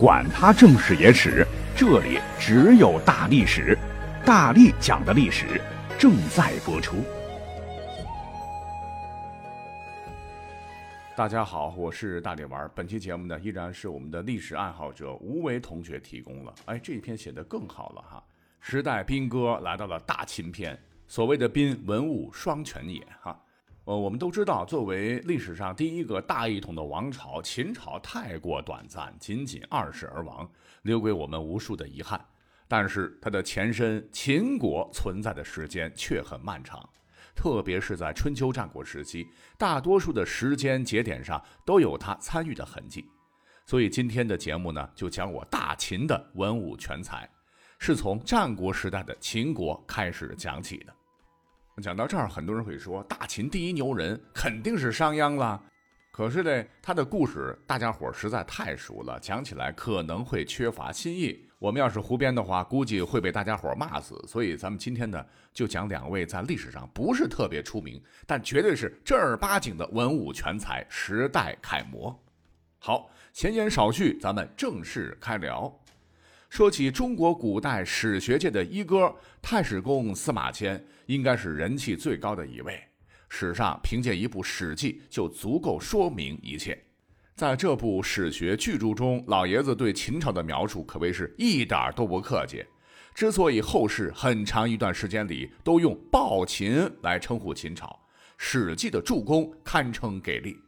管他正史野史，这里只有大历史，大力讲的历史正在播出。大家好，我是大力丸。本期节目呢，依然是我们的历史爱好者吴为同学提供了。哎，这一篇写得更好了哈。时代兵戈来到了大秦篇，所谓的兵，文武双全也哈。我们都知道，作为历史上第一个大一统的王朝，秦朝太过短暂，仅20而亡，留给我们无数的遗憾。但是它的前身秦国存在的时间却很漫长，特别是在春秋战国时期，大多数的时间节点上都有它参与的痕迹。所以今天的节目呢，就讲我大秦的文武全才，是从战国时代的秦国开始讲起的。讲到这儿，很多人会说大秦第一牛人肯定是商鞅了，可是呢，他的故事大家伙实在太熟了，讲起来可能会缺乏新意，我们要是胡编的话，估计会被大家伙骂死。所以咱们今天呢，就讲两位在历史上不是特别出名，但绝对是正儿八经的文武全才，时代楷模。好，闲言少叙，咱们正式开聊。说起中国古代史学界的一哥，太史公司马迁应该是人气最高的一位。史上凭借一部《史记》就足够说明一切。在这部史学巨著中，老爷子对秦朝的描述可谓是一点都不客气。之所以后世很长一段时间里都用暴秦来称呼秦朝，《史记》的助攻堪称给力。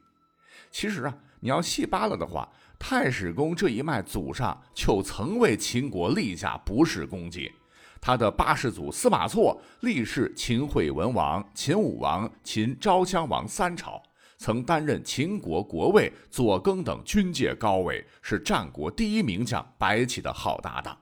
其实啊，你要细扒拉的话，太史公这一脉祖上就曾为秦国立下不世功绩，他的八世祖司马错历仕秦惠文王、秦武王、秦昭襄王三朝，曾担任秦国国尉、左更等军界高位，是战国第一名将白起的好搭档。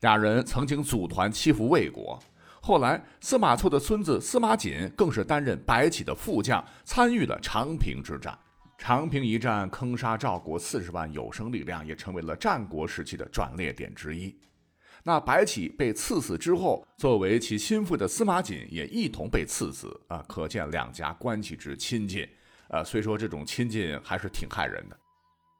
俩人曾经组团欺负魏国，后来司马错的孙子司马瑾更是担任白起的副将，参与了长平之战。长平一战坑杀赵国40万有生力量，也成为了战国时期的转捩点之一。那白起被刺死之后，作为其心腹的司马瑾也一同被刺死啊，可见两家关系之亲近。虽说这种亲近还是挺害人的。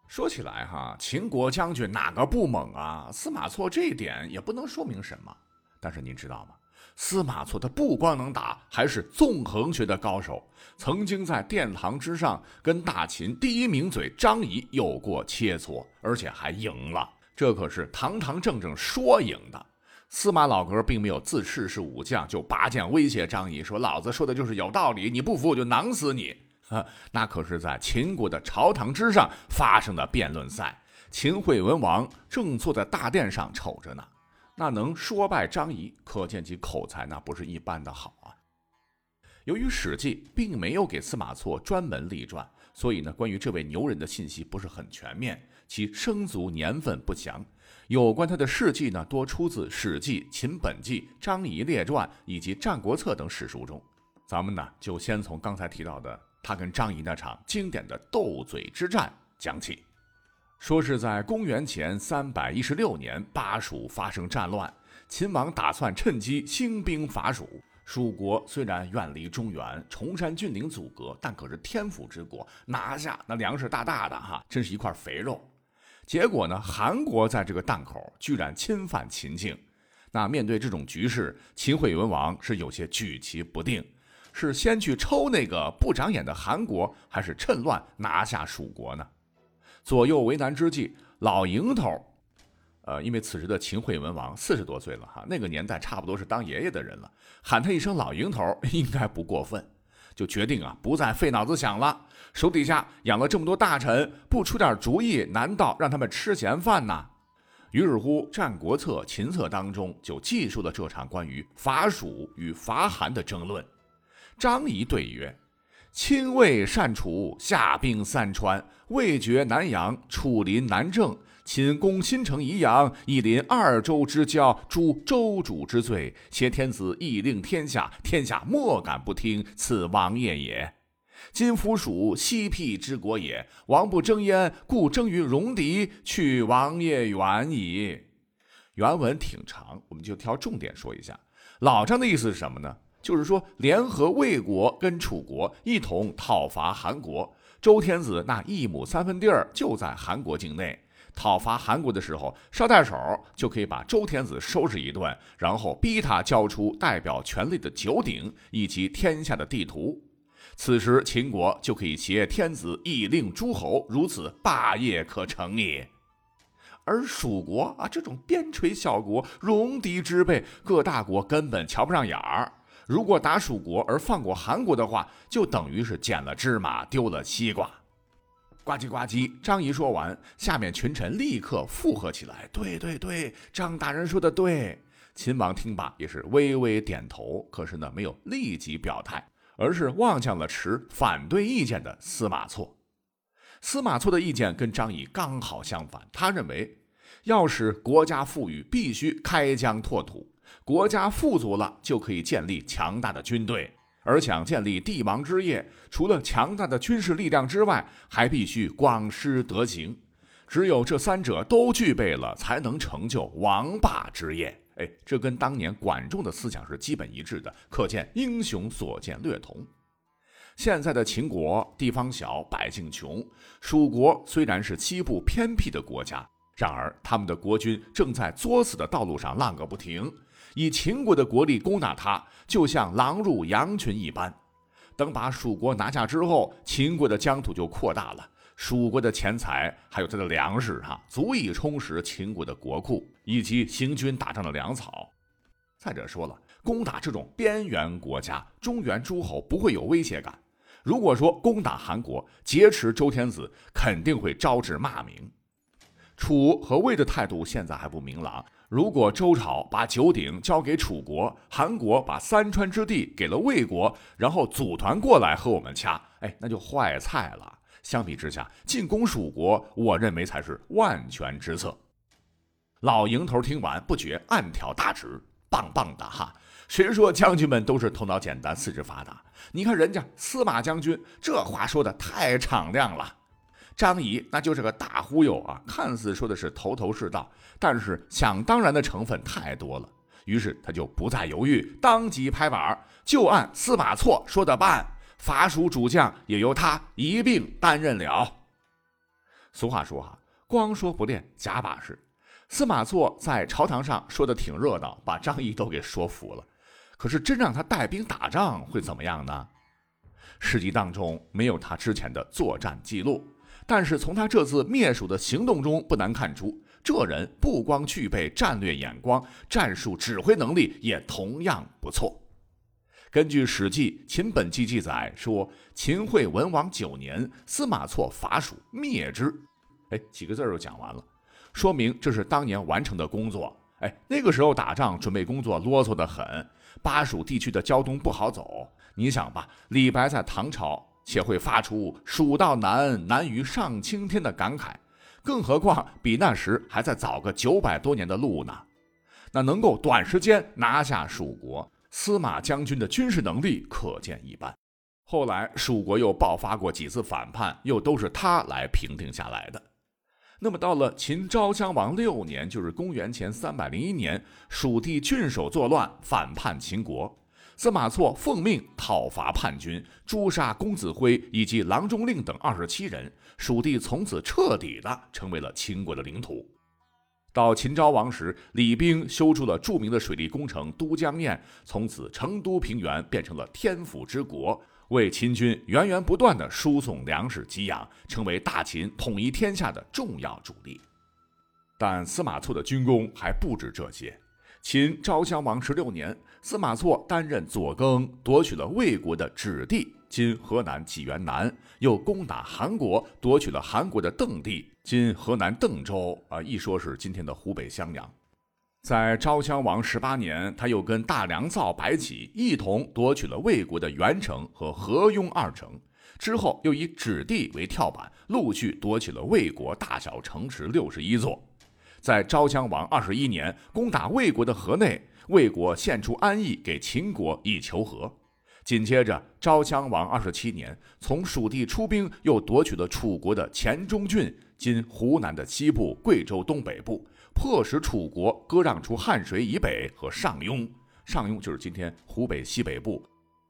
说起来哈，秦国将军哪个不猛啊？司马错这一点也不能说明什么。但是您知道吗？司马错他不光能打，还是纵横学的高手，曾经在殿堂之上跟大秦第一名嘴张仪有过切磋，而且还赢了，这可是堂堂正正说赢的。司马老哥并没有自恃是武将就拔剑威胁张仪说老子说的就是有道理，你不服我就囊死你。那可是在秦国的朝堂之上发生的辩论赛，秦惠文王正坐在大殿上瞅着呢，那能说败张仪，可见其口才那不是一般的好啊。由于《史记》并没有给司马错专门立传，所以呢，关于这位牛人的信息不是很全面，其生卒年份不详。有关他的事迹呢，多出自《史记》、《秦本纪》、《张仪列传》以及《战国策》等史书中。咱们呢，就先从刚才提到的他跟张仪那场经典的斗嘴之战讲起。说是在公元前316年，巴蜀发生战乱，秦王打算趁机兴兵伐蜀。蜀国虽然远离中原，崇山峻岭阻隔，但可是天府之国，拿下那粮食大大的哈，真是一块肥肉。结果呢，韩国在这个档口居然侵犯秦境。那面对这种局势，秦惠文王是有些举棋不定，是先去抽那个不长眼的韩国，还是趁乱拿下蜀国呢？左右为难之际，老营头，因为此时的秦惠文王40多岁了哈，那个年代差不多是当爷爷的人了，喊他一声老营头应该不过分，就决定啊不再费脑子想了，手底下养了这么多大臣，不出点主意，难道让他们吃闲饭呢？于是乎，《战国策》《秦策》当中就记述了这场关于伐蜀与伐韩的争论。张仪对曰：亲魏善楚，下兵三川，魏绝南阳，楚临南郑，秦攻新城宜阳，以临二州之交，诛州主之罪，挟天子以令天下，天下莫敢不听，此王业也。今夫蜀，西辟之国也，王不争焉，故争于戎狄，去王业远矣。原文挺长，我们就挑重点说一下。老张的意思是什么呢？就是说，联合魏国跟楚国一同讨伐韩国，周天子那一亩3分地儿就在韩国境内，讨伐韩国的时候，捎带手就可以把周天子收拾一顿，然后逼他交出代表权力的九鼎以及天下的地图。此时秦国就可以挟天子以令诸侯，如此霸业可成也。而蜀国啊，这种边陲小国，戎狄之辈，各大国根本瞧不上眼儿。如果打蜀国而放过韩国的话，就等于是捡了芝麻丢了西瓜。呱唧呱唧，张仪说完，下面群臣立刻附和起来，对对对，张大人说的对。秦王听罢也是微微点头，可是呢，没有立即表态，而是望向了持反对意见的司马错。司马错的意见跟张仪刚好相反，他认为要使国家富裕，必须开疆拓土，国家富足了，就可以建立强大的军队。而想建立帝王之业，除了强大的军事力量之外，还必须广施德行，只有这三者都具备了，才能成就王霸之业。这跟当年管仲的思想是基本一致的，可见英雄所见略同。现在的秦国地方小，百姓穷，蜀国虽然是西部偏僻的国家，然而他们的国君正在作死的道路上浪个不停，以秦国的国力攻打他，就像狼入羊群一般。等把蜀国拿下之后，秦国的疆土就扩大了，蜀国的钱财还有它的粮食足以充实秦国的国库以及行军打仗的粮草。再者说了，攻打这种边缘国家，中原诸侯不会有威胁感。如果说攻打韩国，劫持周天子，肯定会招致骂名。楚和魏的态度现在还不明朗，如果周朝把九鼎交给楚国，韩国把三川之地给了魏国，然后组团过来和我们掐，那就坏菜了。相比之下，进攻蜀国，我认为才是万全之策。老营头听完不觉暗挑大指，棒棒的哈！谁说将军们都是头脑简单四肢发达？你看人家司马将军这话说的太敞亮了。张仪那就是个大忽悠啊，看似说的是头头是道，但是想当然的成分太多了。于是他就不再犹豫，当即拍板，就按司马错说的办，伐蜀主将也由他一并担任了。俗话说光说不练假把式。司马错在朝堂上说的挺热闹，把张仪都给说服了。可是真让他带兵打仗会怎么样呢？史籍当中没有他之前的作战记录，但是从他这次灭蜀的行动中不难看出，这人不光具备战略眼光，战术指挥能力也同样不错。根据史记秦本纪记载说，秦惠文王9年，司马错伐蜀灭之，几个字就讲完了，说明这是当年完成的工作。那个时候打仗准备工作啰嗦得很，巴蜀地区的交通不好走，你想吧，李白在唐朝且会发出蜀道难，难于上青天的感慨，更何况比那时还在早个900多年的路呢。那能够短时间拿下蜀国，司马将军的军事能力可见一斑。后来蜀国又爆发过几次反叛，又都是他来平定下来的。那么到了秦昭襄王6年，就是公元前301年，蜀地郡守作乱，反叛秦国。司马错奉命讨伐叛军，诛杀公子辉以及郎中令等27人，蜀地从此彻底的成为了秦国的领土。到秦昭王时，李冰修筑了著名的水利工程都江堰，从此成都平原变成了天府之国，为秦军源源不断的输送粮食给养，成为大秦统一天下的重要主力。但司马错的军功还不止这些。秦昭襄王16年，司马错担任左更，夺取了魏国的酯地，今河南济源南，又攻打韩国，夺取了韩国的邓地，今河南邓州一说是今天的湖北襄阳。在昭襄王18年，他又跟大良造、白起一同夺取了魏国的原城和河雍2城，之后又以酯地为跳板，陆续夺取了魏国大小城池61座。在昭襄王21年，攻打魏国的河内，魏国献出安邑给秦国以求和。紧接着昭襄王27年，从蜀地出兵，又夺取了楚国的黔中郡，今湖南的西部、贵州东北部，迫使楚国割让出汉水以北和上庸。上庸就是今天湖北西北部。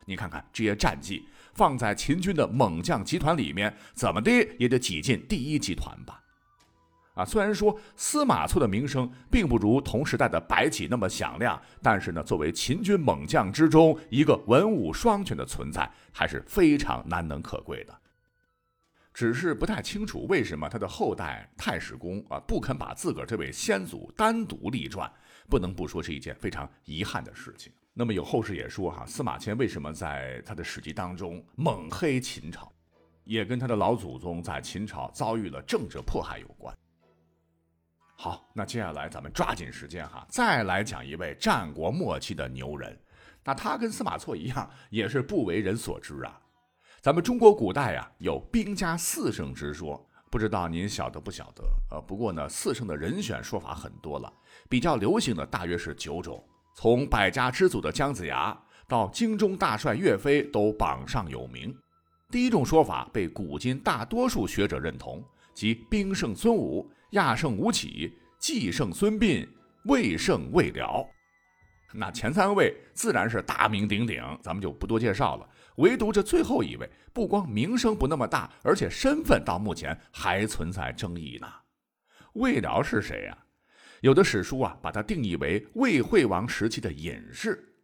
你看看这些战绩，放在秦军的猛将集团里面，怎么的也得挤进第一集团吧。啊，虽然说司马错的名声并不如同时代的白起那么响亮，但是呢，作为秦军猛将之中一个文武双全的存在，还是非常难能可贵的。只是不太清楚为什么他的后代太史公啊不肯把自个儿这位先祖单独立传，不能不说是一件非常遗憾的事情。那么有后世也说哈，司马迁为什么在他的史籍当中猛黑秦朝，也跟他的老祖宗在秦朝遭遇了政治迫害有关。好，那接下来咱们抓紧时间哈，再来讲一位战国末期的牛人。那他跟司马错一样，也是不为人所知啊。咱们中国古代啊，有兵家四圣之说，不知道您晓得不晓得？不过呢，四圣的人选说法很多了，比较流行的大约是9种，从百家之祖的姜子牙到京中大帅岳飞都榜上有名。第一种说法被古今大多数学者认同，即兵胜孙武，亚胜吴起，季胜孙膑，魏胜魏辽。那前3位自然是大名鼎鼎，咱们就不多介绍了。唯独这最后一位，不光名声不那么大，而且身份到目前还存在争议呢。魏辽是谁啊？有的史书啊，把它定义为魏惠王时期的隐士。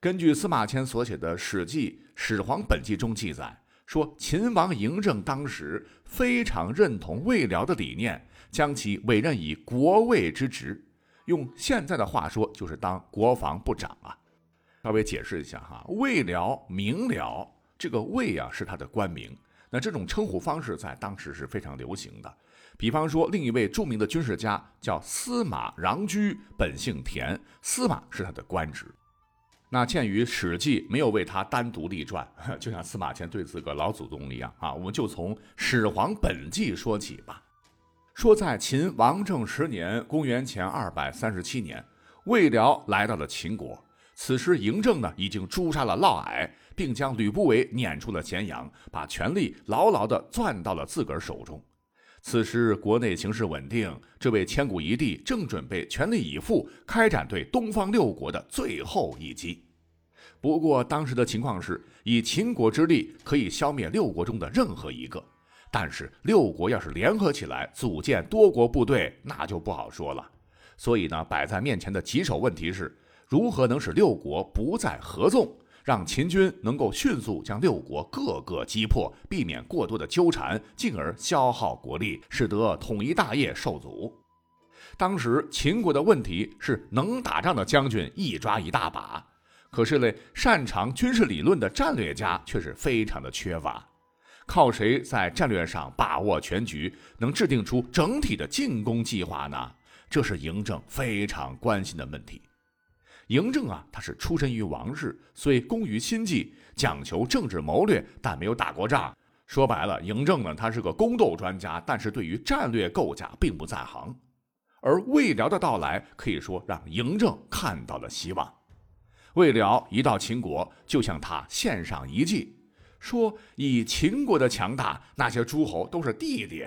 根据司马迁所写的《史记·始皇本纪》中记载，说秦王嬴政当时非常认同魏辽的理念，将其委任以国尉之职，用现在的话说就是当国防部长啊。稍微解释一下哈，魏辽名辽，这个魏啊是他的官名，那这种称呼方式在当时是非常流行的。比方说另一位著名的军事家叫司马穰苴，本姓田，司马是他的官职。那鉴于《史记》没有为他单独立传，就像司马迁对自个老祖宗一样啊，我们就从《始皇本纪》说起吧。说在秦王政10年，公元前237年，魏辽来到了秦国。此时嬴政呢已经诛杀了嫪毐，并将吕不韦撵出了咸阳，把权力牢牢地攥到了自个儿手中。此时国内形势稳定，这位千古一帝正准备全力以赴开展对东方6国的最后一击。不过当时的情况是，以秦国之力可以消灭6国中的任何一个，但是6国要是联合起来组建多国部队，那就不好说了。所以呢，摆在面前的棘手问题是，如何能使6国不再合纵，让秦军能够迅速将6国各个击破，避免过多的纠缠，进而消耗国力，使得统一大业受阻。当时秦国的问题是，能打仗的将军一抓一大把，可是嘞，擅长军事理论的战略家却是非常的缺乏。靠谁在战略上把握全局，能制定出整体的进攻计划呢？这是嬴政非常关心的问题。嬴政啊，他是出身于王室，虽工于心计，讲求政治谋略，但没有打过仗。说白了，嬴政呢，他是个宫斗专家，但是对于战略构架并不在行。而魏辽的到来可以说让嬴政看到了希望。魏辽一到秦国，就向他献上一计，说以秦国的强大，那些诸侯都是弟弟，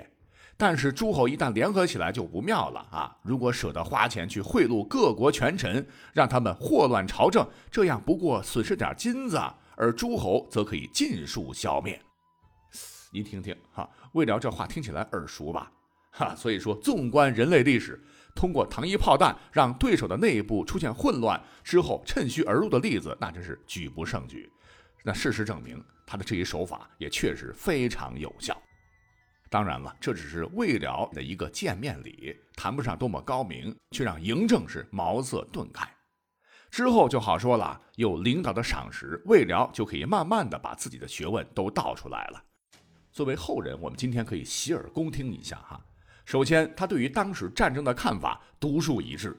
但是诸侯一旦联合起来就不妙了啊！如果舍得花钱去贿赂各国权臣，让他们祸乱朝政，这样不过损失点金子，而诸侯则可以尽数消灭。您听听哈，魏辽这话听起来耳熟吧？哈，所以说，纵观人类历史，通过糖衣炮弹让对手的内部出现混乱之后趁虚而入的例子，那真是举不胜举。那事实证明，他的这一手法也确实非常有效。当然了，这只是魏辽的一个见面礼，谈不上多么高明，却让嬴政是茅塞顿开。之后就好说了，有领导的赏识，魏辽就可以慢慢的把自己的学问都道出来了。作为后人，我们今天可以洗耳恭听一下哈。首先，他对于当时战争的看法独树一帜。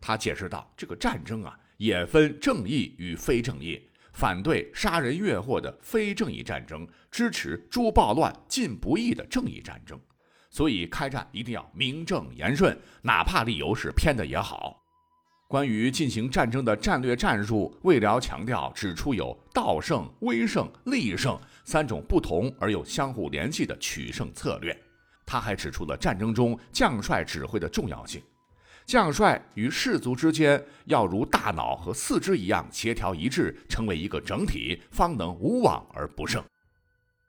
他解释到，这个战争啊，也分正义与非正义。反对杀人越货的非正义战争，支持诛暴乱尽不义的正义战争，所以开战一定要名正言顺，哪怕理由是偏的也好。关于进行战争的战略战术，魏辽强调指出有道胜、威胜、利胜3种不同而又相互联系的取胜策略。他还指出了战争中将帅指挥的重要性。将帅与士卒之间要如大脑和4肢一样协调一致，成为一个整体，方能无往而不胜。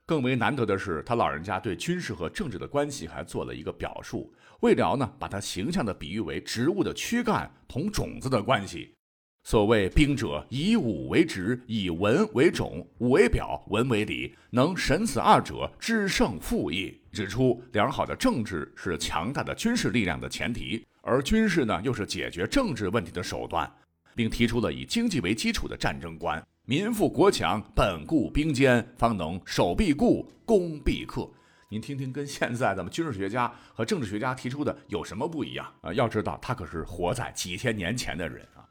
更为难得的是，他老人家对军事和政治的关系还做了一个表述。魏辽呢，把他形象的比喻为植物的躯干同种子的关系。所谓兵者，以武为职，以文为种，武为表，文为理，能审此二者，知胜负矣。指出良好的政治是强大的军事力量的前提，而军事呢，又是解决政治问题的手段，并提出了以经济为基础的战争观。民富国强，本固兵坚，方能守必固，攻必克。您听听，跟现在咱们军事学家和政治学家提出的有什么不一样啊？要知道，他可是活在几千年前的人啊。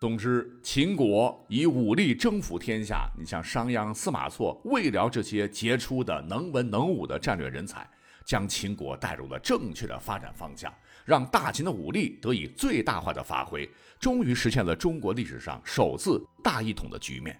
总之，秦国以武力征服天下，你像商鞅、司马错、魏辽这些杰出的能文能武的战略人才，将秦国带入了正确的发展方向，让大秦的武力得以最大化的发挥，终于实现了中国历史上首次大一统的局面。